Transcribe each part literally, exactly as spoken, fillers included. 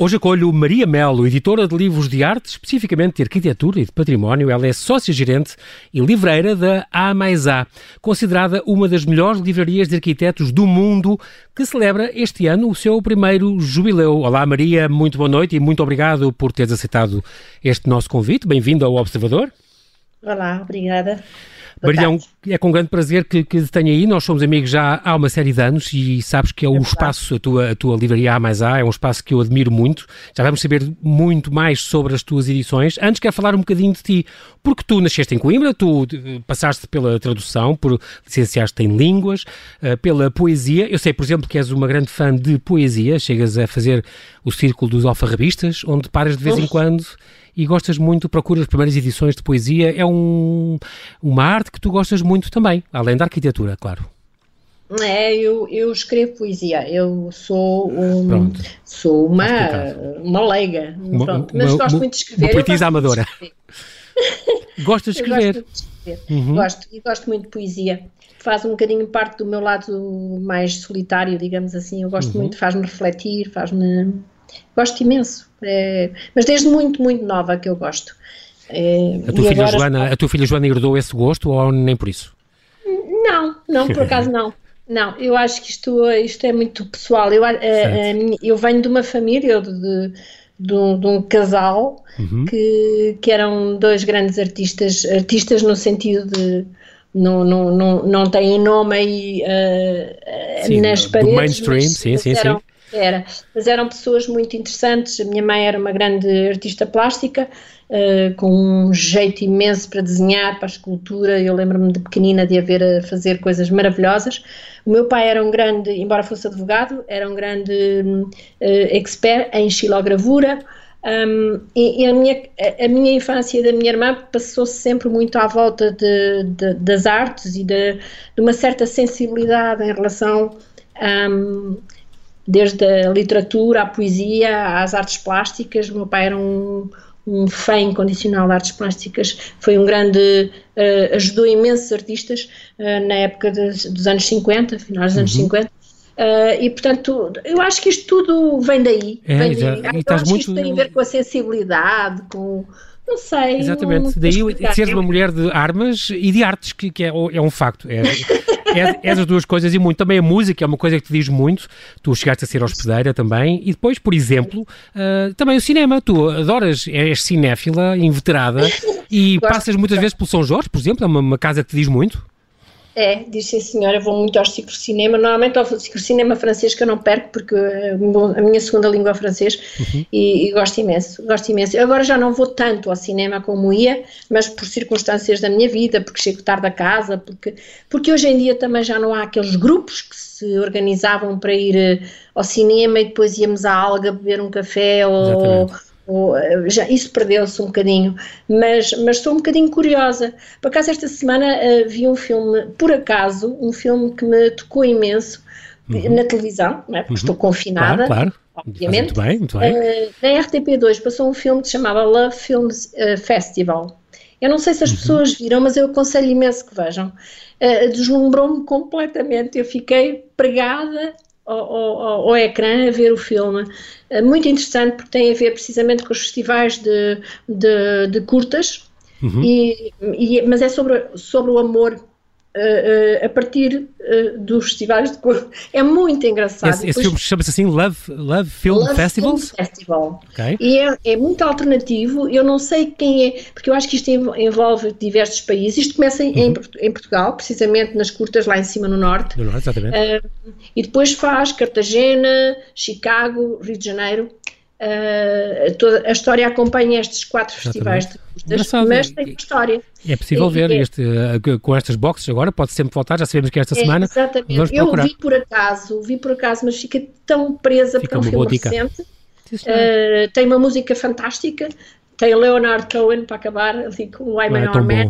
Hoje acolho Maria Melo, editora de livros de arte, especificamente de arquitetura e de património. Ela é sócia-gerente e livreira da A mais A, considerada uma das melhores livrarias de arquitetos do mundo, que celebra este ano o seu primeiro jubileu. Olá Maria, muito boa noite e muito obrigado por teres aceitado este nosso convite. Bem-vindo ao Observador. Olá, obrigada. Maria, é com grande prazer que, que te tenho aí. Nós somos amigos já há uma série de anos e sabes que é um espaço, a tua, a tua livraria A mais A, é um espaço que eu admiro muito. Já vamos saber muito mais sobre as tuas edições. Antes quero falar um bocadinho de ti, porque tu nasceste em Coimbra, tu passaste pela tradução, por licenciaste em línguas, pela poesia. Eu sei, por exemplo, que és uma grande fã de poesia, chegas a fazer o círculo dos alfarrabistas, onde paras de vez Uf. em quando... E gostas muito, procuras as primeiras edições de poesia. É um, uma arte que tu gostas muito também, além da arquitetura, claro. É, eu, eu escrevo poesia. Eu sou, um, sou uma, uma leiga, uma, pronto. Mas uma, gosto uma, muito de escrever. Uma poetisa amadora. Gostas de escrever? Gosto de escrever. Uhum. Gosto, e gosto muito de poesia. Faz um bocadinho parte do meu lado mais solitário, digamos assim. Eu gosto uhum. muito, faz-me refletir, faz-me... Gosto imenso, é, mas desde muito, muito nova que eu gosto. É, a, tua filha agora... Joana, a tua filha Joana herdou esse gosto ou nem por isso? Não, não, por acaso não. Não, eu acho que isto, isto é muito pessoal. Eu, a, a, a, eu venho de uma família, eu de, de, de, um, de um casal uhum. que, que eram dois grandes artistas, artistas no sentido de... Não, não, não, não têm nome aí uh, sim, nas paredes. Do mainstream, mas, sim, mas sim, eram, sim. Era, mas eram pessoas muito interessantes. A minha mãe era uma grande artista plástica, uh, com um jeito imenso para desenhar, para a escultura. Eu lembro-me de pequenina de a ver a fazer coisas maravilhosas. O meu pai era um grande, embora fosse advogado, era um grande uh, expert em xilogravura. Um, e, e a, minha, a minha infância e da minha irmã passou-se sempre muito à volta de, de, das artes e de, de uma certa sensibilidade em relação um, desde a literatura, à poesia, às artes plásticas. O meu pai era um, um fã incondicional de artes plásticas, foi um grande, uh, ajudou imensos artistas uh, na época dos, dos anos cinquenta, finais dos uhum. anos cinquenta. Uh, e, portanto, eu acho que isto tudo vem daí. É, vem daí. E eu acho muito... que isto tem a ver com a sensibilidade, com... Não sei. Exatamente. Não daí seres uma mulher de armas e de artes, que, que é, é um facto. É, é, é as duas coisas e muito. Também a música é uma coisa que te diz muito. Tu chegaste a ser hospedeira também. E depois, por exemplo, uh, também o cinema. Tu adoras, és cinéfila, inveterada, e gosto, passas muitas vezes pelo São Jorge, por exemplo. É uma, uma casa que te diz muito. É, disse a senhora, vou muito ao ciclo-cinema, normalmente ao ciclo-cinema francês que eu não perco, porque a minha segunda língua é francês uhum. e, e gosto imenso, gosto imenso. Agora já não vou tanto ao cinema como ia, mas por circunstâncias da minha vida, porque chego tarde a casa, porque, porque hoje em dia também já não há aqueles grupos que se organizavam para ir ao cinema e depois íamos à Alga beber um café ou... Já, isso perdeu-se um bocadinho, mas, mas estou um bocadinho curiosa. Por acaso esta semana uh, vi um filme, por acaso, um filme que me tocou imenso uhum. na televisão, não é? Porque uhum. estou confinada, claro, claro. Obviamente. Muito bem, muito bem. Uh, na R T P dois passou um filme que se chamava Love Film Festival. Eu não sei se as pessoas viram, mas eu aconselho imenso que vejam. Uh, deslumbrou-me completamente, eu fiquei pregada Ao, ao, ao ecrã a ver o filme. É muito interessante porque tem a ver precisamente com os festivais de, de, de curtas, uhum. e, e, mas é sobre, sobre o amor uh, uh, a partir uh, dos festivais de curtas. É muito engraçado. Esse, esse filme chama-se assim Love, Love Film Love Festivals? Film Festival. Okay. E é, é muito alternativo. Eu não sei quem é, porque eu acho que isto envolve diversos países. Isto começa uhum. em, em Portugal, precisamente nas curtas lá em cima no norte. No norte, exatamente. Uh, E depois faz Cartagena, Chicago, Rio de Janeiro. Uh, toda, a história acompanha estes quatro festivais de curtas, mas tem história. É possível é, ver é. Este, com estas boxes agora, pode sempre voltar, já sabemos que é esta é, semana. Exatamente. Vamos eu procurar. vi por acaso, vi por acaso, mas fiquei tão presa fica porque é um filme dica. recente. Uh, tem uma música fantástica, tem Leonard Cohen para acabar, ali com o I'm an Our Man.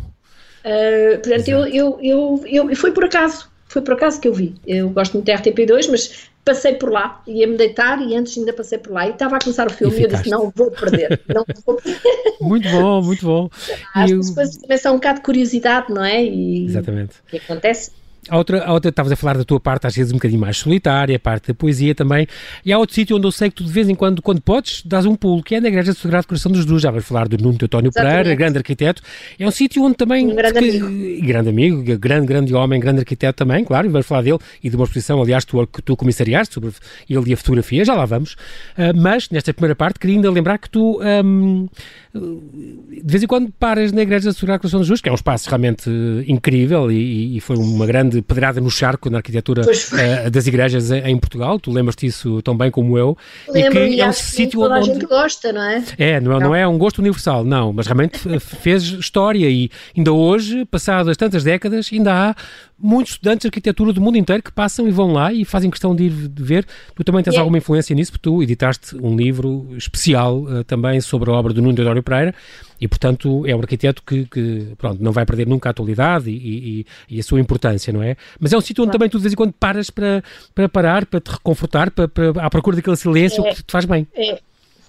Uh, portanto, eu, eu, eu, eu, eu foi por acaso. Foi por acaso que eu vi. Eu gosto muito da R T P dois, mas passei por lá, ia-me deitar e antes ainda passei por lá. E estava a começar o filme e, e eu disse, não vou perder, não vou perder. Muito bom, muito bom. As coisas eu... também são um bocado de curiosidade, não é? E... Exatamente. O que acontece? Há outra, há outra, estavas a falar da tua parte às vezes um bocadinho mais solitária, a parte da poesia também, e há outro sítio onde eu sei que tu de vez em quando, quando podes, dás um pulo, que é na Igreja do Sagrado Coração dos Justos. Já vais falar do Nuno Teotónio Pereira, grande arquiteto, é um sítio onde também... Um grande que, amigo. Grande amigo, grande, grande homem, grande arquiteto também, claro, e vais falar dele e de uma exposição, aliás, tu, tu comissariaste sobre ele e a fotografia, já lá vamos, uh, mas nesta primeira parte queria ainda lembrar que tu um, de vez em quando paras na Igreja do Sagrado Coração dos Justos, que é um espaço realmente uh, incrível e, e foi uma grande pedrada no charco na arquitetura uh, das igrejas em, em Portugal, tu lembras-te disso tão bem como eu. Lembro, e que e é um sítio onde... a gente gosta, não é? É, não, não é um gosto universal, não, mas realmente fez história e ainda hoje, passadas tantas décadas, ainda há muitos estudantes de arquitetura do mundo inteiro que passam e vão lá e fazem questão de ir de ver. Tu também tens yeah. alguma influência nisso, porque tu editaste um livro especial uh, também sobre a obra do Nuno Teotónio Pereira e, portanto, é um arquiteto que, que pronto, não vai perder nunca a atualidade e, e, e a sua importância, não é? Mas é um sítio onde claro. também tu de vez em quando paras para, para parar, para te reconfortar, para, para, à procura daquele silêncio é, que te faz bem. É,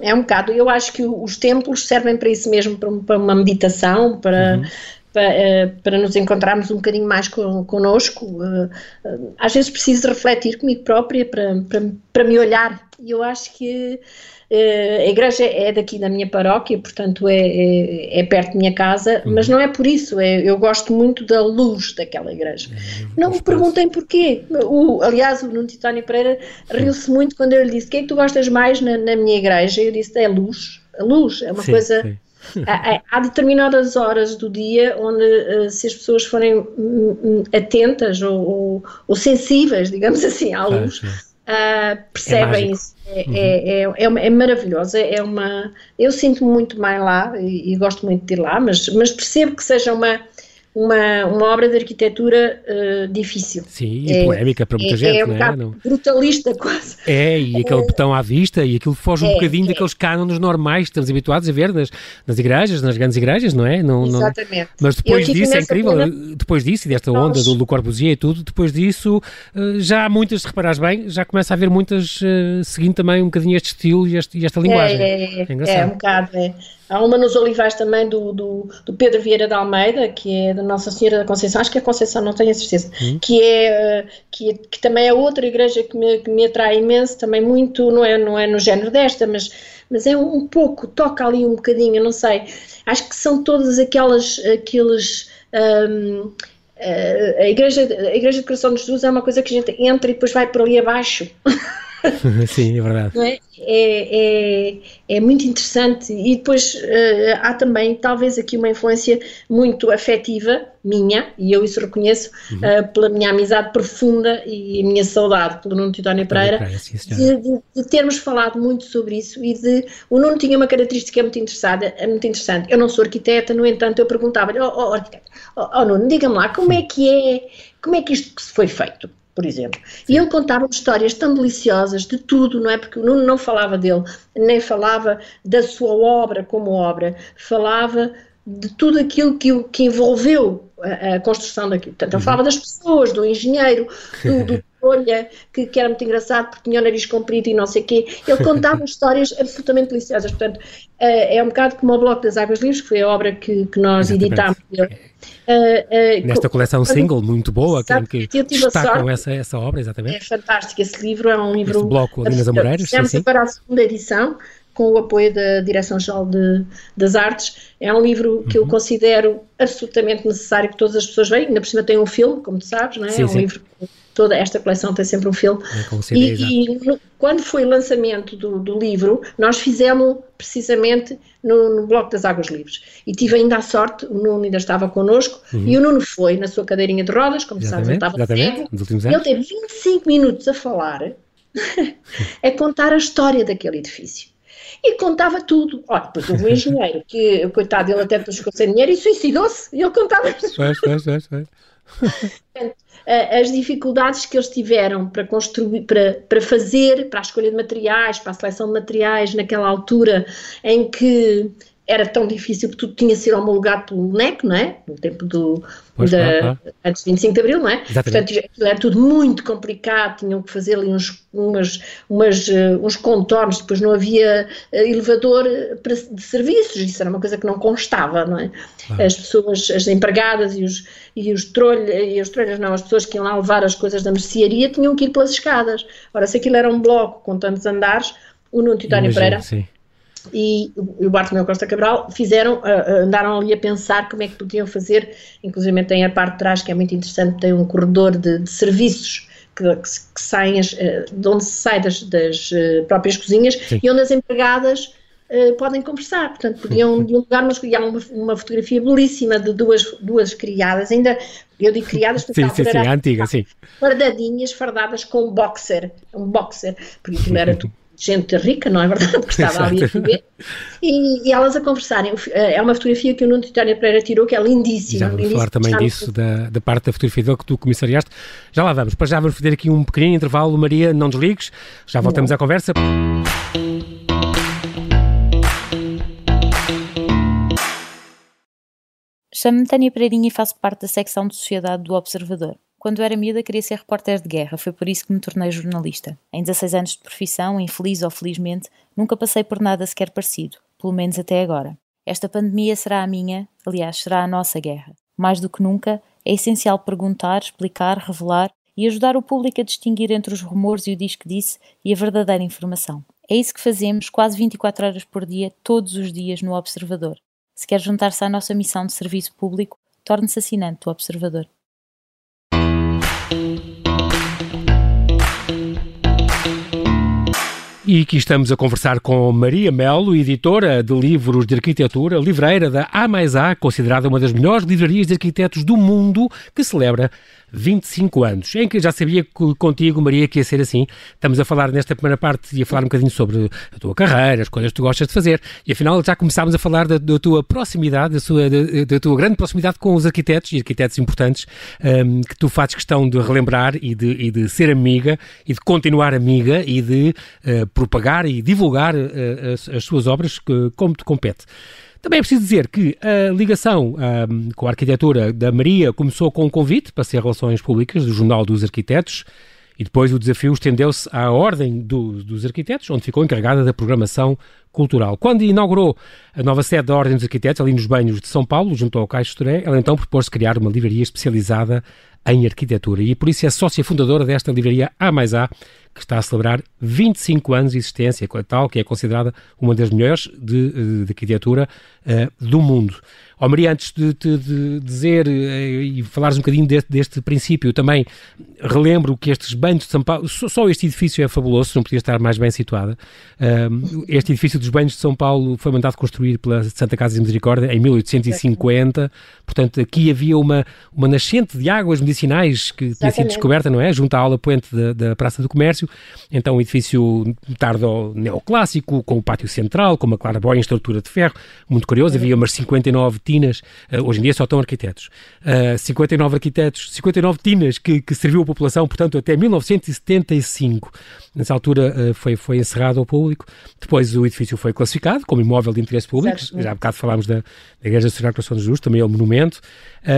é um bocado. Eu acho que os templos servem para isso mesmo, para, para uma meditação, para... Uhum. Para, para nos encontrarmos um bocadinho mais con, connosco, às vezes preciso refletir comigo própria para, para, para me olhar, e eu acho que a igreja é daqui da minha paróquia, portanto é, é, é perto da minha casa, mas não é por isso, é, eu gosto muito da luz daquela igreja, não me perguntem porquê, o, aliás o Nuno Teotónio Pereira riu-se muito quando eu lhe disse: o que é que tu gostas mais na, na minha igreja? Eu disse: é luz, a luz, é uma sim, coisa... Sim. Há, há determinadas horas do dia onde, se as pessoas forem atentas ou, ou, ou sensíveis, digamos assim, à luz, é, uh, percebem é isso. É, uhum. é, é, é, é maravilhoso. É uma, eu sinto-me muito bem lá e, e gosto muito de ir lá, mas, mas percebo que seja uma... Uma, uma obra de arquitetura uh, difícil. Sim, e é, polémica para muita é, gente, é um não é? Não... brutalista quase. É, e aquele é, botão à vista, e aquilo foge um é, bocadinho é. daqueles cânones normais que estamos habituados a ver nas, nas igrejas, nas grandes igrejas, não é? Não, exatamente. Não... Mas depois disso, é incrível, plena... depois disso, e desta onda Nós... do Le Corbusier e tudo, depois disso, já há muitas, se reparares bem, já começa a haver muitas uh, seguindo também um bocadinho este estilo e, este, e esta linguagem. É, é, é, é, engraçado. É um bocado, é. Há uma nos Olivais também do, do, do Pedro Vieira de Almeida, que é da Nossa Senhora da Conceição, acho que é Conceição, não tenho a certeza, hum. que, é, que é, que também é outra igreja que me, que me atrai imenso, também muito, não é, não é no género desta, mas, mas é um pouco, toca ali um bocadinho, não sei, acho que são todas aquelas, aqueles... Um, a, igreja, a Igreja de Coração de Jesus é uma coisa que a gente entra e depois vai por ali abaixo. Sim, é verdade. Não é? É, é, é muito interessante, e depois uh, há também talvez aqui uma influência muito afetiva minha, e eu isso reconheço, uhum. uh, pela minha amizade profunda e a minha saudade pelo Nuno Teotónio Pereira, Pereira sim, de, de, de termos falado muito sobre isso, e de, o Nuno tinha uma característica muito, interessada, muito interessante. Eu não sou arquiteta, no entanto eu perguntava-lhe: ó oh, oh, arquiteta, oh, oh, Nuno, diga-me lá, como é que é, como é que isto que se foi feito? Por exemplo. Sim. E ele contava histórias tão deliciosas de tudo, não é? Porque o Nuno não falava dele, nem falava da sua obra como obra, falava de tudo aquilo que, que envolveu a, a construção daquilo. Portanto, ele falava das pessoas, do engenheiro, do, do Olha, que, que era muito engraçado porque tinha o nariz comprido e não sei o quê. Ele contava histórias absolutamente deliciosas. Portanto, é um bocado como o Bloco das Águas Livres, que foi a obra que, que nós editámos. Uh, uh, Nesta coleção single, muito boa, que, que destacam essa, essa obra, exatamente. É fantástico, esse livro é um livro... Este bloco, Alinas Amoreiras. Estamos assim. Para a segunda edição, com o apoio da Direção-Geral de, das Artes. É um livro que uhum. eu considero absolutamente necessário que todas as pessoas vejam. Ainda por cima tem um filme, como tu sabes, não é? Sim, é um sim. livro... Toda esta coleção tem sempre um filme. É, e, e no, quando foi o lançamento do, do livro, nós fizemos precisamente no, no Bloco das Águas Livres. E tive ainda a sorte, o Nuno ainda estava connosco, uhum. e o Nuno foi na sua cadeirinha de rodas, como sabes, ele estava cego. Ele teve vinte e cinco minutos a falar, a contar a história daquele edifício. E contava tudo. Olha, depois houve um engenheiro que, coitado, ele até depois ficou sem dinheiro e suicidou-se. E ele contava tudo. As dificuldades que eles tiveram para construir, para, para fazer, para a escolha de materiais, para a seleção de materiais naquela altura em que era tão difícil que tudo tinha sido homologado pelo N E C, não é? No tempo do... Pois, da, claro, claro. Antes de vinte e cinco de Abril, não é? Exatamente. Portanto, era tudo muito complicado, tinham que fazer ali uns, umas, umas, uh, uns contornos, depois não havia uh, elevador para, de serviços, isso era uma coisa que não constava, não é? Claro. As pessoas, as empregadas e os, e os trolhos, e os trolhos não, as pessoas que iam lá levar as coisas da mercearia tinham que ir pelas escadas. Ora, se aquilo era um bloco com tantos andares, o Nuno Teotónio Pereira... Sim. E o Bartolomeu Costa Cabral fizeram, uh, andaram ali a pensar como é que podiam fazer, inclusive tem a parte de trás que é muito interessante, tem um corredor de, de serviços que, que, que saem, as, uh, de onde se sai das, das uh, próprias cozinhas. Sim. E onde as empregadas uh, podem conversar, portanto podiam dialogar, mas há uma, uma fotografia belíssima de duas, duas criadas, ainda... Eu digo criadas porque sim, sim, sim, era antiga, sim. Fardadinhas, fardadas com um boxer, um boxer, porque aquilo era tudo. Gente rica, não é verdade, que estava ali a viver, e, e elas a conversarem. É uma fotografia que o Nuno Teotónio Pereira tirou, que é lindíssima. Já vamos lindíssima, falar também disso, da, da parte da fotografia que tu comissariaste. Já lá vamos, para já vamos fazer aqui um pequenino intervalo. Maria, não desligues, já voltamos não. à conversa. Chamo-me Tânia Pereirinha e faço parte da secção de Sociedade do Observador. Quando era miúda queria ser repórter de guerra, foi por isso que me tornei jornalista. Em dezasseis anos de profissão, infeliz ou felizmente, nunca passei por nada sequer parecido, pelo menos até agora. Esta pandemia será a minha, aliás, será a nossa guerra. Mais do que nunca, é essencial perguntar, explicar, revelar e ajudar o público a distinguir entre os rumores e o diz que disse e a verdadeira informação. É isso que fazemos quase vinte e quatro horas por dia, todos os dias, no Observador. Se quer juntar-se à nossa missão de serviço público, torne-se assinante do Observador. E aqui estamos a conversar com Maria Melo, editora de livros de arquitetura, livreira da A mais A, considerada uma das melhores livrarias de arquitetos do mundo, que celebra vinte e cinco anos. Em que já sabia que contigo, Maria, que ia ser assim. Estamos a falar nesta primeira parte, ia falar um bocadinho sobre a tua carreira, as coisas que tu gostas de fazer, e afinal já começámos a falar da, da tua proximidade, da, sua, da, da tua grande proximidade com os arquitetos, e arquitetos importantes, um, que tu fazes questão de relembrar e de, e de ser amiga, e de continuar amiga, e de... Uh, propagar e divulgar uh, as, as suas obras que, como te compete. Também é preciso dizer que a ligação um, com a arquitetura da Maria começou com um convite para ser Relações Públicas do Jornal dos Arquitetos e depois o desafio estendeu-se à Ordem do, dos Arquitetos, onde ficou encarregada da programação cultural. Quando inaugurou a nova sede da Ordem dos Arquitetos, ali nos Banhos de São Paulo, junto ao Cais de Estoré, ela então propôs-se criar uma livraria especializada em arquitetura e por isso é sócia fundadora desta livraria A mais A, que está a celebrar vinte e cinco anos de existência, tal que é considerada uma das melhores de, de arquitetura uh, do mundo. Ó oh, Maria, antes de te dizer uh, e falares um bocadinho deste, deste princípio, também relembro que estes Banhos de São Paulo, só, só este edifício é fabuloso, não podia estar mais bem situada. Uh, este edifício dos Banhos de São Paulo foi mandado construir pela Santa Casa de Misericórdia em mil oitocentos e cinquenta, portanto aqui havia uma, uma nascente de águas medicinais que tinha sido descoberta, não é? Junto à aula Puente da, da Praça do Comércio. Então um edifício tardo neoclássico, com o pátio central, com uma claraboia em estrutura de ferro, muito curioso, havia umas cinquenta e nove tinas, hoje em dia só estão arquitetos, uh, cinquenta e nove arquitetos, cinquenta e nove tinas que, que serviu a população, portanto, até mil novecentos e setenta e cinco. Nessa altura uh, foi, foi encerrado ao público, depois o edifício foi classificado como imóvel de interesse público, certo. Já há bocado falámos da, da Igreja do Sagrado Coração dos Justos, também é um monumento,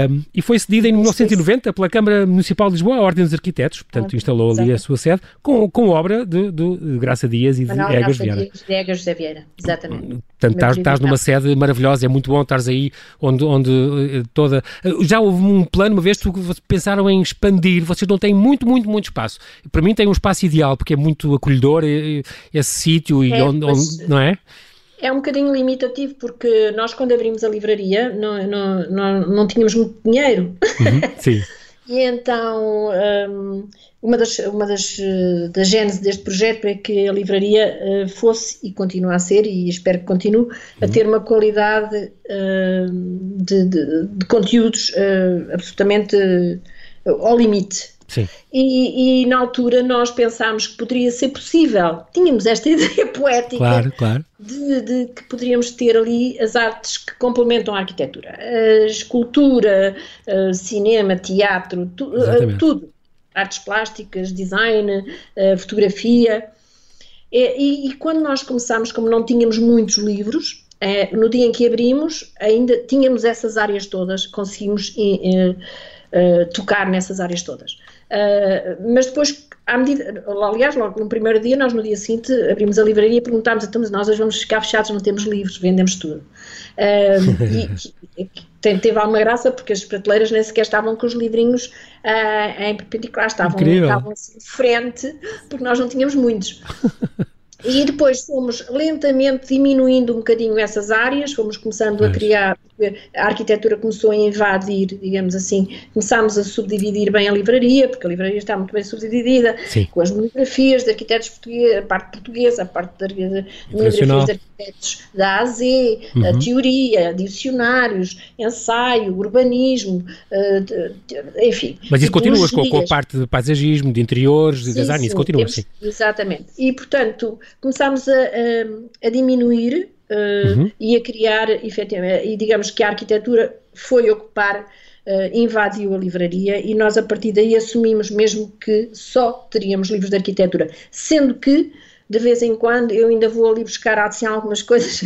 um, e foi cedido em mil novecentos e noventa pela Câmara Municipal de Lisboa, à Ordem dos Arquitetos, portanto, instalou ali a sua sede, com, com obra de, de Graça Dias e de Egas de Vieira. De Egas de Vieira, exatamente. Portanto, estás, estás numa sede maravilhosa, é muito bom estares aí, onde, onde toda... Já houve um plano, uma vez que pensaram em expandir, vocês não têm muito, muito, muito espaço. Para mim tem um espaço ideal, porque é muito acolhedor esse sítio, e é, onde, onde, não é? É um bocadinho limitativo, porque nós quando abrimos a livraria não, não, não, não tínhamos muito dinheiro. Uhum, sim. E então, um, uma das, uma das, das gênese deste projeto é que a livraria uh, fosse, e continua a ser, e espero que continue, a ter uma qualidade uh, de, de, de conteúdos uh, absolutamente uh, ao limite. Sim. E, e na altura nós pensámos que poderia ser possível, tínhamos esta ideia poética, claro, claro. De, de que poderíamos ter ali as artes que complementam a arquitetura, a escultura, a cinema, teatro, tu, tudo, artes plásticas, design, fotografia, e, e, e quando nós começámos, como não tínhamos muitos livros, Eh, no dia em que abrimos, ainda tínhamos essas áreas todas, conseguimos eh, eh, tocar nessas áreas todas. Uh, mas depois, à medida, aliás, logo no primeiro dia, nós no dia seguinte abrimos a livraria e perguntámos, então, nós hoje vamos ficar fechados, não temos livros, vendemos tudo. Uh, e, e teve alguma graça porque as prateleiras nem sequer estavam com os livrinhos uh, em perpendicular, estavam, estavam assim de frente, porque nós não tínhamos muitos. E depois fomos lentamente diminuindo um bocadinho essas áreas, fomos começando é. a criar, a arquitetura começou a invadir, digamos assim, começámos a subdividir bem a livraria, porque a livraria está muito bem subdividida, Sim. com as monografias de arquitetos portugueses, a parte portuguesa, a parte de monografias de arquitetos da A a Z, uhum. a teoria, dicionários, ensaio, urbanismo, enfim. Mas isso continua com, com a parte de paisagismo, de interiores, de design, isso continua, temos, sim. Exatamente. E, portanto, começámos a, a, a diminuir uh, uhum. e a criar, efetivamente, e digamos que a arquitetura foi ocupar, uh, invadiu a livraria e nós a partir daí assumimos mesmo que só teríamos livros de arquitetura, sendo que de vez em quando eu ainda vou ali buscar assim, algumas coisas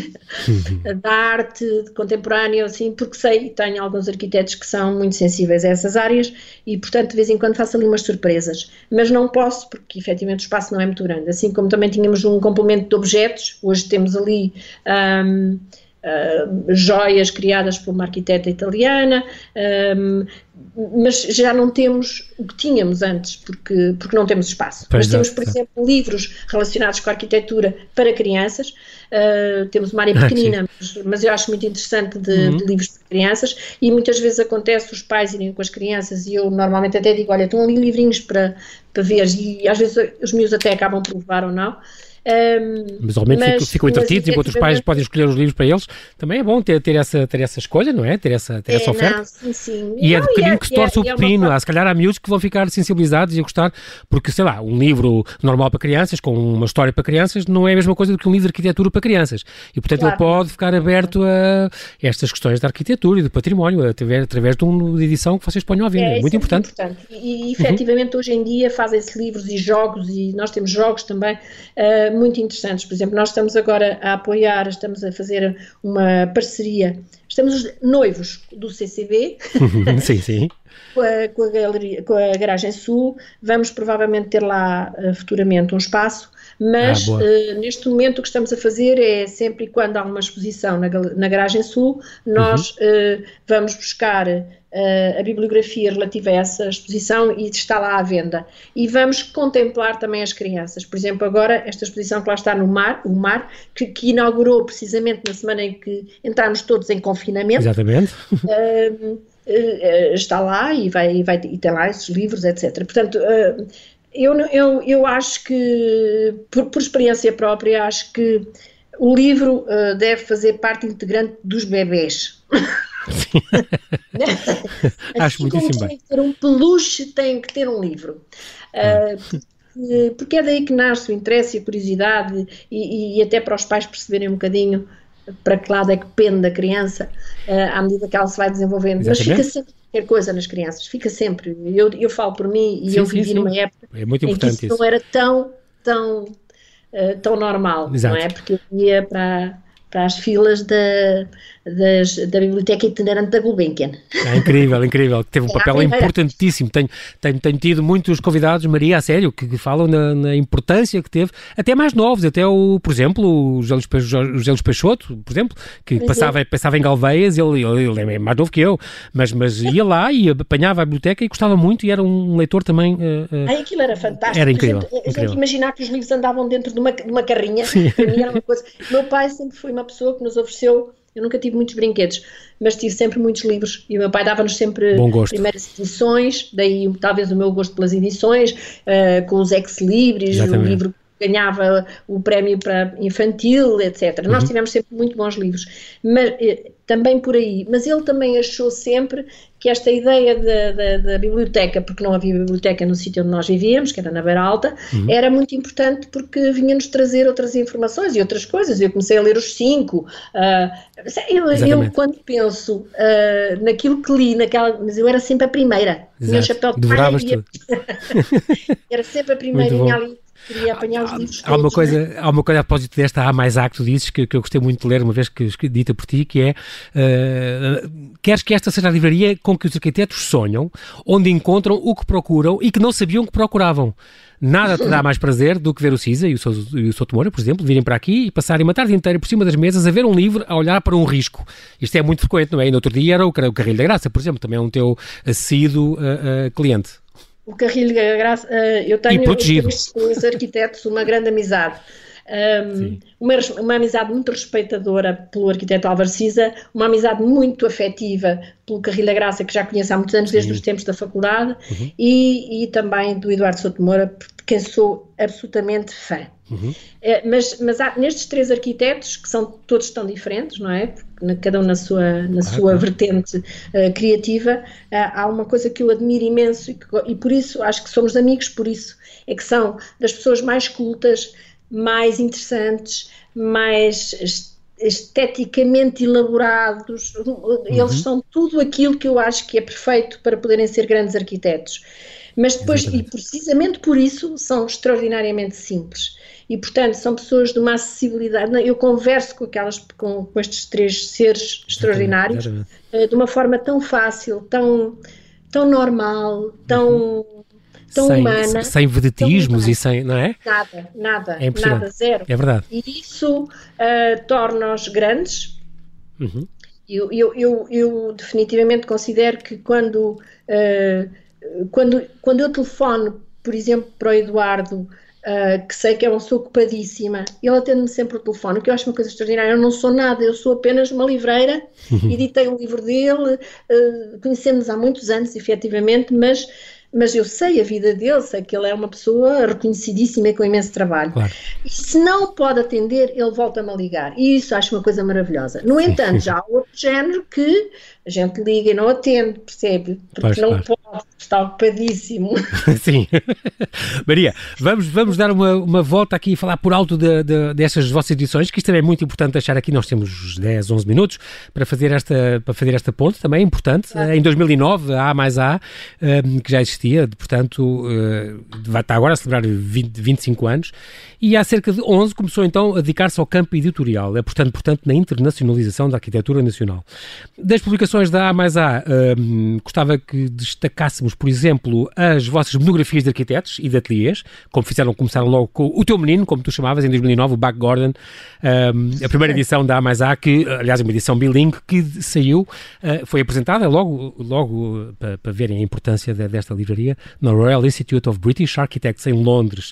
uhum. da arte contemporânea, assim, porque sei, tenho alguns arquitetos que são muito sensíveis a essas áreas e, portanto, de vez em quando faço ali umas surpresas. Mas não posso, porque efetivamente o espaço não é muito grande. Assim como também tínhamos um complemento de objetos, hoje temos ali um, uh, joias criadas por uma arquiteta italiana, um, mas já não temos o que tínhamos antes, porque, porque não temos espaço. Pois mas temos, por é. exemplo, livros relacionados com a arquitetura para crianças, uh, temos uma área pequenina, ah, mas, mas eu acho muito interessante de, uhum. de livros para crianças, e muitas vezes acontece os pais irem com as crianças, e eu normalmente até digo, olha, estão ali livrinhos para, para ver, e às vezes os meus até acabam por levar ou não. Um, mas ao menos ficam, ficam entretidos, enquanto os pais podem escolher os livros para eles, também é bom ter, ter, essa, ter essa escolha, não é? Ter essa, ter é, essa oferta. Não, sim, sim. E não, é de pequenino é, que se torce é, o é pepino. Há, se calhar há miúdos que vão ficar sensibilizados e gostar, porque, sei lá, um livro normal para crianças, com uma história para crianças, não é a mesma coisa do que um livro de arquitetura para crianças. E, portanto, claro. ele pode ficar aberto a estas questões da arquitetura e do património, através de uma edição que vocês ponham à venda. É, é muito importante. É importante. E, e efetivamente, uhum. hoje em dia fazem-se livros e jogos, e nós temos jogos também, uh, muito interessantes. Por exemplo, nós estamos agora a apoiar, estamos a fazer uma parceria, estamos noivos do C C B, sim, sim. com, a, com, a galeria, com a Garagem Sul, vamos provavelmente ter lá uh, futuramente um espaço, mas ah, uh, neste momento o que estamos a fazer é sempre e quando há uma exposição na, na Garagem Sul, nós uhum. uh, vamos buscar a bibliografia relativa a essa exposição e está lá à venda. E vamos contemplar também as crianças. Por exemplo, agora esta exposição que lá está no Mar, o Mar, que, que inaugurou precisamente na semana em que entramos todos em confinamento. Exatamente. Uh, uh, está lá e, vai, e, vai, e tem lá esses livros, etcétera. Portanto, uh, eu, eu, eu acho que, por, por experiência própria, acho que o livro uh, deve fazer parte integrante dos bebés. Assim, acho muito como tem que ter um peluche, tem que ter um livro, uh, porque, porque é daí que nasce o interesse e a curiosidade e, e até para os pais perceberem um bocadinho para que lado é que pende da criança uh, à medida que ela se vai desenvolvendo. Exatamente. Mas fica sempre qualquer coisa nas crianças, fica sempre, eu, eu falo por mim e sim, eu vivi sim, sim. numa época é muito importante em que isso, isso não era tão, tão, uh, tão normal. Exato. Não é? Porque eu ia para... para as filas da, das, da Biblioteca Itinerante da Gulbenkian. É incrível, incrível. Teve um papel importantíssimo. Tenho, tenho, tenho tido muitos convidados, Maria, a sério, que, que falam na, na importância que teve, até mais novos, até, o, por exemplo, o José Luiz Peixoto, por exemplo, que passava, passava em Galveias, ele, ele é mais novo que eu, mas, mas ia lá e apanhava a biblioteca e gostava muito e era um leitor também... Uh, uh, Ai, aquilo era fantástico. Era incrível. Por exemplo, incrível. Imaginar que os livros andavam dentro de uma, de uma carrinha, Sim. para mim era uma coisa... Meu pai sempre foi uma pessoa que nos ofereceu, eu nunca tive muitos brinquedos, mas tive sempre muitos livros e o meu pai dava-nos sempre primeiras edições, daí talvez o meu gosto pelas edições, uh, com os ex-libris, o livro que ganhava o prémio para infantil, etcétera. Uhum. Nós tivemos sempre muito bons livros, mas, uh, também por aí, mas ele também achou sempre que esta ideia da, da, da biblioteca, porque não havia biblioteca no sítio onde nós vivíamos, que era na Beira Alta, uhum. era muito importante porque vinha-nos trazer outras informações e outras coisas. Eu comecei a ler os cinco. Uh, eu, eu, quando penso uh, naquilo que li, naquela, mas eu era sempre a primeira. Tinha o chapéu de palha. Era sempre a primeira, vinha ali Queria apanhar os livros. Há, há, uma coisa, né? há uma coisa a propósito desta A mais A que tu dizes, que, que eu gostei muito de ler, uma vez que dita por ti, que é uh, queres que esta seja a livraria com que os arquitetos sonham, onde encontram o que procuram e que não sabiam que procuravam. Nada te dá mais prazer do que ver o Siza e o Souto Moura, por exemplo, virem para aqui e passarem uma tarde inteira por cima das mesas a ver um livro, a olhar para um risco. Isto é muito frequente, não é? E no outro dia era o Carrilho da Graça, por exemplo, também é um teu assíduo uh, uh, cliente. O Carrilho da Graça, eu tenho com os arquitetos uma grande amizade, um, uma, uma amizade muito respeitadora pelo arquiteto Álvaro Siza, uma amizade muito afetiva pelo Carrilho da Graça, que já conheço há muitos anos, desde Sim. os tempos da faculdade, uhum. e, e também do Eduardo Souto Moura, de quem sou absolutamente fã. Uhum. É, mas mas há, nestes três arquitetos, que são todos tão diferentes, não é? Porque cada um na sua, na claro, sua claro. vertente uh, criativa, uh, há uma coisa que eu admiro imenso e, que, e por isso acho que somos amigos, por isso é que são das pessoas mais cultas, mais interessantes, mais esteticamente elaborados. Uhum. Eles são tudo aquilo que eu acho que é perfeito para poderem ser grandes arquitetos. Mas depois, Exatamente. e precisamente por isso, são extraordinariamente simples. E, portanto, são pessoas de uma acessibilidade. Eu converso com, aquelas, com, com estes três seres extraordinários Exatamente. de uma forma tão fácil, tão, tão normal, tão, uhum. tão sem, humana. Sem vedetismos e sem, não é? Nada, nada, é nada, zero. É verdade. E isso uh, torna-os grandes. Uhum. Eu, eu, eu, eu definitivamente considero que quando... Uh, Quando, quando eu telefono, por exemplo, para o Eduardo, uh, que sei que é uma pessoa ocupadíssima, ele atende-me sempre o telefone, o que eu acho uma coisa extraordinária. Eu não sou nada, eu sou apenas uma livreira, uhum. editei o livro dele, uh, conhecemos há muitos anos, efetivamente, mas, mas eu sei a vida dele, sei que ele é uma pessoa reconhecidíssima e com imenso trabalho. Claro. E se não pode atender, ele volta-me a ligar, e isso acho uma coisa maravilhosa. No entanto, já há outro género que a gente liga e não atende, percebe? Porque pois, não claro. pode. Está ocupadíssimo. Sim. Maria, vamos, vamos dar uma, uma volta aqui e falar por alto de, de, dessas vossas edições, que isto também é muito importante deixar aqui. Nós temos dez, onze minutos para fazer esta, para fazer esta ponte, também é importante. Claro. Em dois mil e nove, a A mais A, que já existia, portanto, vai estar agora a celebrar vinte, vinte e cinco anos, e há cerca de onze começou então a dedicar-se ao campo editorial, é portanto, portanto na internacionalização da arquitetura nacional. Das publicações da A mais A, gostava que destacássemos, por exemplo, as vossas monografias de arquitetos e de ateliês, como fizeram, começaram logo com o teu menino, como tu chamavas, em dois mil e nove, o Bak Gordon, um, a primeira edição da A mais A, que, aliás, é uma edição bilingue, que saiu, uh, foi apresentada logo, logo para, para verem a importância de, desta livraria, no Royal Institute of British Architects, em Londres.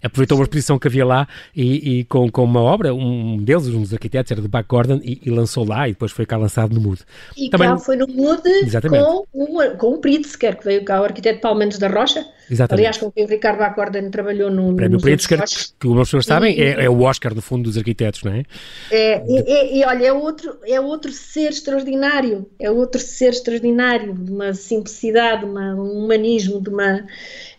Aproveitou uma exposição que havia lá e, e com, com uma obra, um deles, um dos arquitetos, era do Bak Gordon, e, e lançou lá, e depois foi cá lançado no Mood. E também, cá foi no Mood com o, com o Pritzker, que veio cá o arquiteto Paulo Mendes da Rocha, Exatamente. aliás, com quem o Ricardo Bak Gordon trabalhou no... Prémio Pritzker, que como as pessoas sabem, é, é o Oscar, no fundo, dos arquitetos, não é? É, de... é, é olha, é outro, é outro ser extraordinário, é outro ser extraordinário, de uma simplicidade, uma, um humanismo, de uma...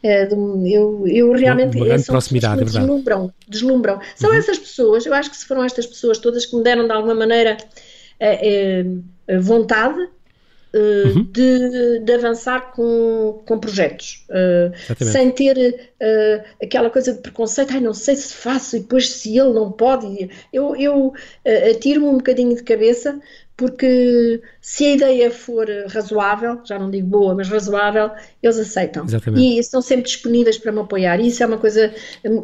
É, de um, eu, eu realmente... Uma, uma grande proximidade, é verdade. Deslumbram, deslumbram. São uhum. essas pessoas, eu acho que se foram estas pessoas todas que me deram, de alguma maneira, é, é, vontade... Uhum. De, de avançar com, com projetos, uh, sem ter uh, aquela coisa de preconceito, ai não sei se faço e depois se ele não pode, eu, eu uh, atiro-me um bocadinho de cabeça, porque se a ideia for razoável, já não digo boa, mas razoável, eles aceitam. Exatamente. E estão sempre disponíveis para me apoiar, e isso é uma coisa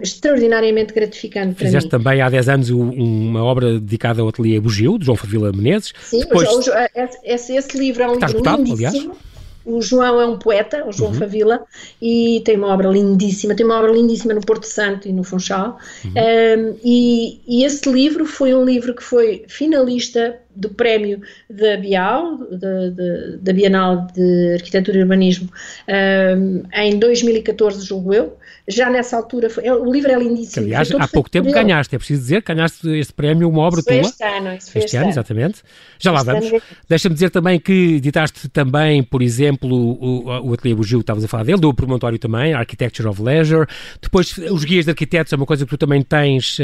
extraordinariamente gratificante. Fizeste para mim. Também há dez anos uma obra dedicada ao ateliê Bugio, de João Favila Menezes. Sim, Depois... o João, esse, esse livro é um livro esgotado, lindíssimo. Aliás. O João é um poeta, o João uhum. Favila, e tem uma obra lindíssima, tem uma obra lindíssima no Porto Santo e no Funchal, uhum. um, e, e esse livro foi um livro que foi finalista do prémio da Bial, da, da, da Bienal de Arquitetura e Urbanismo, um, em dois mil e catorze, julgo eu. Já nessa altura, foi, o livro é lindíssimo. Que, aliás, há pouco tempo eu. ganhaste, é preciso dizer, ganhaste este prémio, uma obra tua. Este ano, este, este ano, ano, exatamente. Já este lá vamos. É... Deixa-me dizer também que editaste também, por exemplo, o, o Ateliê Bugio, que estávamos a falar dele, do promontório também, Architecture of Leisure. Depois, os guias de arquitetos, é uma coisa que tu também tens. Uh,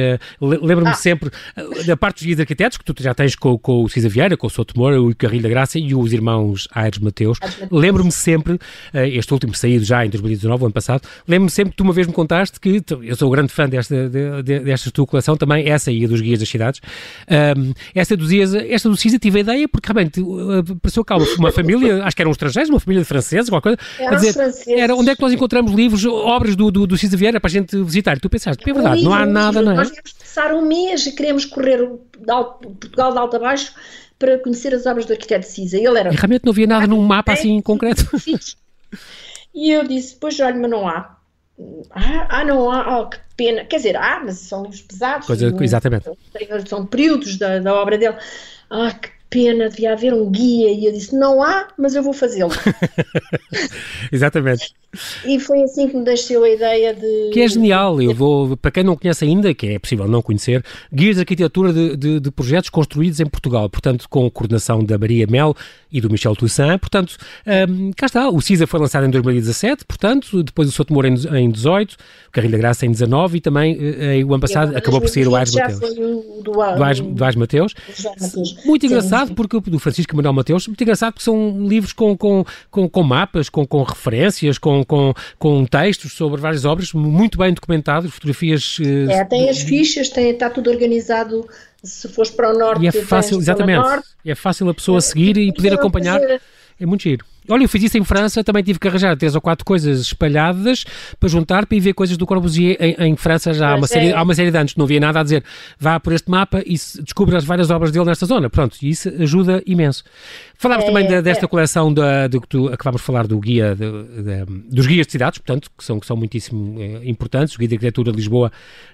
Lembro-me ah. sempre uh, da parte dos guias de arquitetos, que tu já tens com, com com o Siza Vieira, com o Souto Moura, o Carrilho da Graça e os irmãos Aires Mateus. Lembro-me sempre, este último saído já em dois mil e dezanove, ano passado, lembro-me sempre que tu uma vez me contaste que, eu sou um grande fã desta, desta tua coleção, também essa aí dos Guias das Cidades, um, essa do Siza, esta do Siza tive a ideia porque realmente pareceu cá uma família, acho que eram estrangeiros, uma família de franceses, qualquer coisa, era a dizer, era, onde é que nós encontramos livros, obras do, do, do Siza Vieira para a gente visitar? E tu pensaste, é verdade, não há nada, não é? Nós íamos passar um mês e queremos correr de alto, Portugal de alto a baixo para conhecer as obras do arquiteto Siza. Ele era... E realmente não havia nada num mapa assim concreto. E eu disse, pois olha, mas não há. Ah, ah, não há, oh, que pena. Quer dizer, ah, mas são livros pesados. Coisa, não, exatamente. São, são períodos da, da obra dele. Ah, que pena, devia haver um guia. E eu disse, não há, mas eu vou fazê-lo. Exatamente. E foi assim que me deixou a ideia de... Que é genial, eu vou, para quem não conhece ainda, que é possível não conhecer, Guias de Arquitetura de, de, de Projetos Construídos em Portugal, portanto, com a coordenação da Maria Melo e do Michel Toussaint, portanto, um, cá está, o Siza foi lançado em dois mil e dezassete, portanto, depois o Souto Moura em, em dezoito, o Carrilho da Graça em dezanove e também, eh, o ano passado, eu, acabou por sair o Aires Mateus. Do, do, Aires, do Aires Mateus. Mateus. Muito engraçado, sim, sim. Porque do Francisco Manuel Mateus, muito engraçado porque são livros com, com, com, com mapas, com, com referências, com Com, com textos sobre várias obras, muito bem documentados, fotografias... É, tem as fichas, tem, está tudo organizado, se fores para o norte... E é fácil, exatamente, norte, é fácil a pessoa é, seguir e poder acompanhar, fazer... é muito giro. Olha, eu fiz isso em França, também tive que arranjar três ou quatro coisas espalhadas para juntar, para ir ver coisas do Corbusier em, em França, já há uma, é. série, há uma série de anos, não havia nada a dizer, vá por este mapa e descubra as várias obras dele nesta zona, pronto, e isso ajuda imenso. Falámos é, também da, desta é. coleção, da, do que tu acabámos de falar do guia, de, de, dos guias de cidades, portanto, que são, que são muitíssimo é, importantes, o Guia de Arquitetura de Lisboa,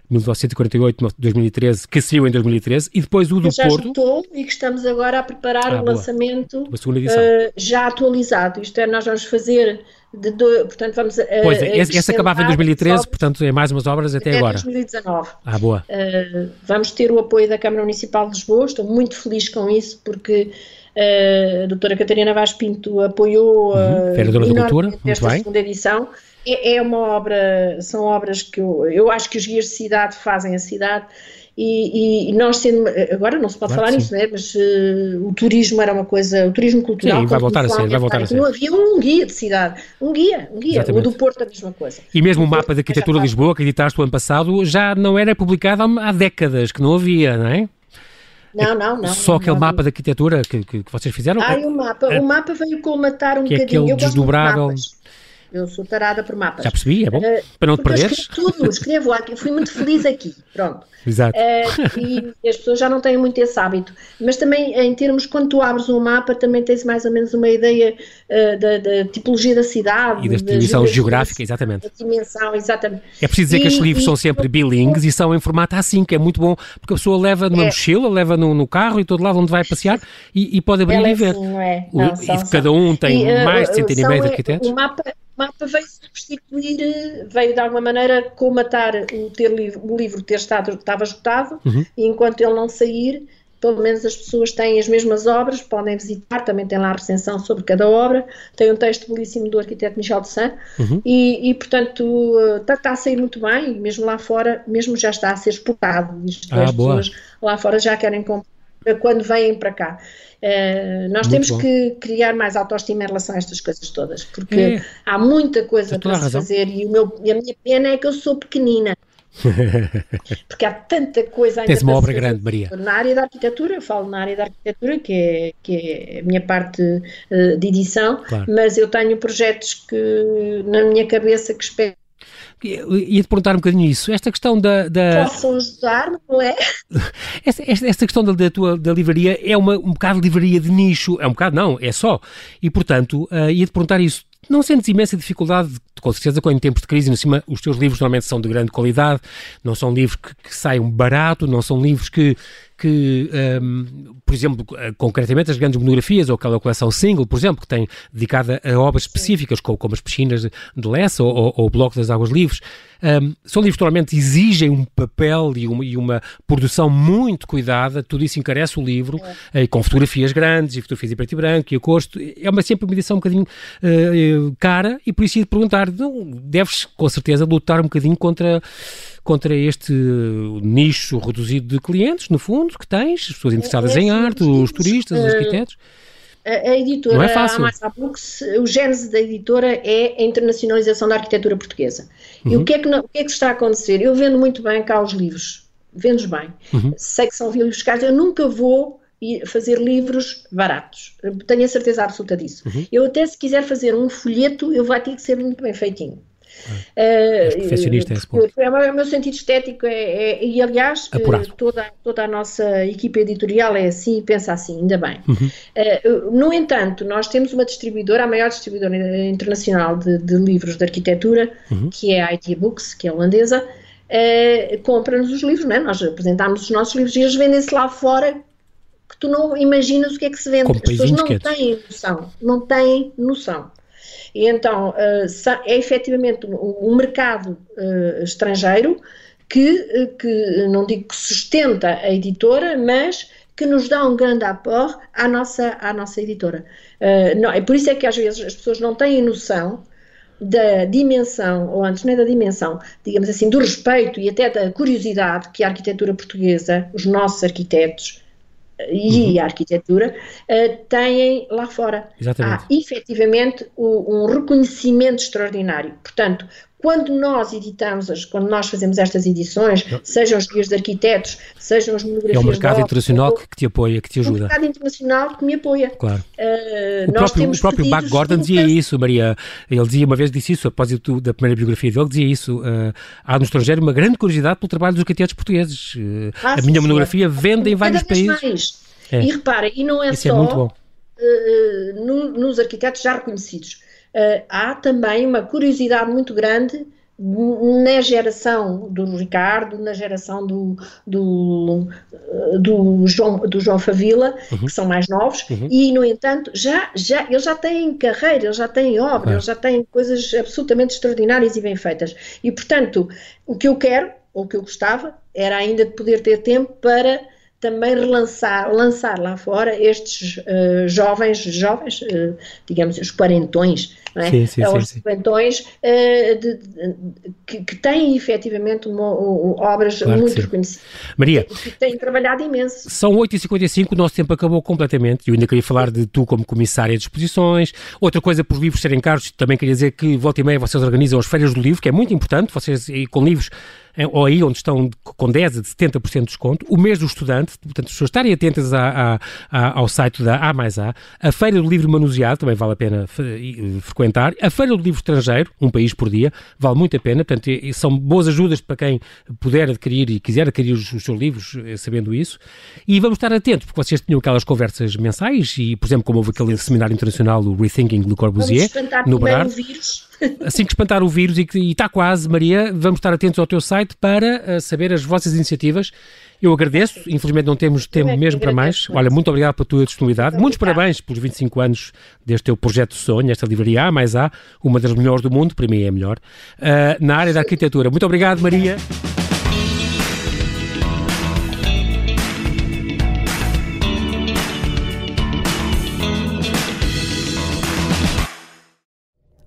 mil novecentos e quarenta e oito a dois mil e treze, que saiu em dois mil e treze, e depois o do já Porto. Já esgotou e que estamos agora a preparar ah, o boa. lançamento, uma segunda edição. Uh, já atualizado. Isto é, nós vamos fazer, de do, portanto, vamos... Pois, uh, essa acabava em dois mil e treze, obras, portanto, é mais umas obras até, até agora. Até dois mil e dezanove. Ah, boa. Uh, vamos ter o apoio da Câmara Municipal de Lisboa, estou muito feliz com isso, porque uh, a doutora Catarina Vaz Pinto apoiou uhum, vereadora da Cultura, esta segunda edição. É, é uma obra, são obras que eu, eu acho que os guias de cidade fazem a cidade. E, e nós sendo, agora não se pode claro falar nisso, não é? Mas uh, o turismo era uma coisa, o turismo cultural... Sim, vai voltar a ser, vai voltar a ser. Não havia um guia de cidade, um guia, um guia, exatamente. O do Porto a mesma coisa. E mesmo o mapa da arquitetura de Lisboa, que editaste o ano passado, já não era publicado há, há décadas, que não havia, não é? Não, não, não. Só não, aquele não, mapa não. da arquitetura que, que vocês fizeram? Ah, o mapa, é, o mapa veio colmatar um que bocadinho, é eu gosto de Eu sou tarada por mapas. Já percebi, é bom. Uh, Para não te perderes. Eu escrevo tudo, escrevo aqui. Eu fui muito feliz aqui, pronto. Exato. Uh, e as pessoas já não têm muito esse hábito. Mas também, em termos, quando tu abres um mapa, também tens mais ou menos uma ideia uh, da, da tipologia da cidade. E da dimensão geográfica, exatamente. Da dimensão, exatamente. É preciso dizer e, que estes livros e, são sempre bilingues e são em formato A cinco, que é muito bom, porque a pessoa leva numa é. mochila, leva no, no carro e todo lado onde vai passear e, e pode abrir Ela e ver. Assim, não é? não, o, são, e cada um tem e, mais de centena e meio de arquitetos. O mapa... O mapa veio substituir, veio de alguma maneira comatar o, ter, o livro ter estado, estava esgotado, uhum. E enquanto ele não sair, pelo menos as pessoas têm as mesmas obras, podem visitar, também tem lá a recensão sobre cada obra, tem um texto belíssimo do arquiteto Michel Toussaint, uhum. e, e, portanto, está, está a sair muito bem, e mesmo lá fora, mesmo já está a ser exportado, isto ah, as boa. pessoas lá fora já querem comprar. Quando vêm para cá. Uh, nós muito temos bom. que criar mais autoestima em relação a estas coisas todas, porque é. há muita coisa para se fazer e, o meu, e a minha pena é que eu sou pequenina. Porque há tanta coisa ainda. Tens uma obra grande, Maria. Na área da arquitetura, eu falo na área da arquitetura, que é, que é a minha parte uh, de edição, claro. Mas eu tenho projetos que na minha cabeça que espero. Ia-te perguntar um bocadinho isso, esta questão da... da... Posso ajudar, não é? Esta, esta, esta questão da, da tua da livraria é uma, um bocado de livraria de nicho, é um bocado não, é só, e portanto, uh, ia-te perguntar isso, não sentes imensa dificuldade, com certeza, quando em tempos de crise, em cima, os teus livros normalmente são de grande qualidade, não são livros que, que saiam barato, não são livros que... que, um, por exemplo, concretamente as grandes monografias, ou aquela coleção single, por exemplo, que tem dedicada a obras específicas, como, como as piscinas de, de Lessa ou, ou, ou o Bloco das Águas Livres, um, são livros que normalmente exigem um papel e uma, e uma produção muito cuidada, tudo isso encarece o livro, é. e com fotografias grandes, e fotografias em preto e branco, e a cor, é uma, sempre uma edição um bocadinho uh, cara, e por isso ia-te perguntar, não, deves com certeza lutar um bocadinho contra, contra este nicho reduzido de clientes, no fundo, que tens, as pessoas interessadas é, em arte, os turistas, os arquitetos. A, a editora, não é fácil. A Books, o gênese da editora é a internacionalização da arquitetura portuguesa. Uhum. E o que, é que, o que é que está a acontecer? Eu vendo muito bem cá os livros, vendo-os bem, uhum. sei que são livros caros, eu nunca vou fazer livros baratos, tenho a certeza absoluta disso. Uhum. Eu até se quiser fazer um folheto, eu vai ter que ser muito bem feitinho. Ah, uh, perfeccionista é esse ponto. O meu sentido estético é, é e aliás toda, toda a nossa equipa editorial é assim e pensa assim, ainda bem. Uhum. uh, no entanto, nós temos uma distribuidora, a maior distribuidora internacional de, de livros de arquitetura, uhum. que é a I T Books, que é holandesa, uh, compra-nos os livros, não é? Nós apresentámos os nossos livros e eles vendem-se lá fora. Que tu não imaginas o que é que se vende, as pessoas não têm noção, não têm noção. E então é efetivamente um mercado estrangeiro que, que não digo que sustenta a editora, mas que nos dá um grande apoio à nossa, à nossa editora. Não, é por isso é que às vezes as pessoas não têm noção da dimensão, ou antes nem da dimensão, digamos assim, do respeito e até da curiosidade que a arquitetura portuguesa, os nossos arquitetos, e uhum. a arquitetura, uh, têm lá fora. Exatamente. Há efetivamente o, um reconhecimento extraordinário. Portanto, quando nós editamos, as, quando nós fazemos estas edições, não. sejam os guias de arquitetos, sejam as monografias... É o mercado novas, internacional ou, que te apoia, que te ajuda. É o mercado internacional que me apoia. Claro. Uh, o nós próprio, temos o próprio Bak Gordon dizia isso, Maria. Ele dizia uma vez, disse isso, após da primeira biografia dele, dizia isso. Uh, há no estrangeiro uma grande curiosidade pelo trabalho dos arquitetos portugueses. Uh, ah, a sim, minha monografia senhora. vende em vários países. Mais. É. E repara, e não é isso só é muito bom. Uh, no, nos arquitetos já reconhecidos. Uh, há também uma curiosidade muito grande na geração do Ricardo, na geração do, do, do, João, do João Favila, uhum. que são mais novos, uhum. e, no entanto, já, já, eles já têm carreira, eles já têm obra, ah. eles já têm coisas absolutamente extraordinárias e bem feitas. E, portanto, o que eu quero, ou o que eu gostava, era ainda de poder ter tempo para... também relançar, lançar lá fora estes uh, jovens, jovens, uh, digamos, os quarentões, não é? Sim, sim, os sim, quarentões uh, de, de, que, que têm efetivamente uma, uma, obras claro muito reconhecidas. Maria, que têm trabalhado imenso. São oito e cinquenta e cinco, o nosso tempo acabou completamente. Eu ainda queria falar de tu como comissária de exposições. Outra coisa, por livros serem caros, também queria dizer que volta e meia vocês organizam as feiras do livro, que é muito importante, vocês com livros... ou aí onde estão com dez por cento a setenta por cento de desconto, o mês do estudante, portanto, as pessoas estarem atentas a, a, a, ao site da A mais A, a Feira do Livro Manuseado, também vale a pena frequentar, a Feira do Livro Estrangeiro, um país por dia, vale muito a pena, portanto, são boas ajudas para quem puder adquirir e quiser adquirir os, os seus livros, sabendo isso, e vamos estar atentos, porque vocês tinham aquelas conversas mensais, e, por exemplo, como houve aquele seminário internacional, o Rethinking Le Corbusier, no Brasil. Assim que espantar o vírus, e, e está quase, Maria, vamos estar atentos ao teu site para uh, saber as vossas iniciativas. Eu agradeço, infelizmente não temos tempo é mesmo para mais. Olha, muito obrigado pela tua disponibilidade. Muitos parabéns pelos vinte e cinco anos deste teu projeto de sonho, esta livraria A mais A, uma das melhores do mundo, para mim é a melhor, uh, na área da arquitetura. Muito obrigado, Maria.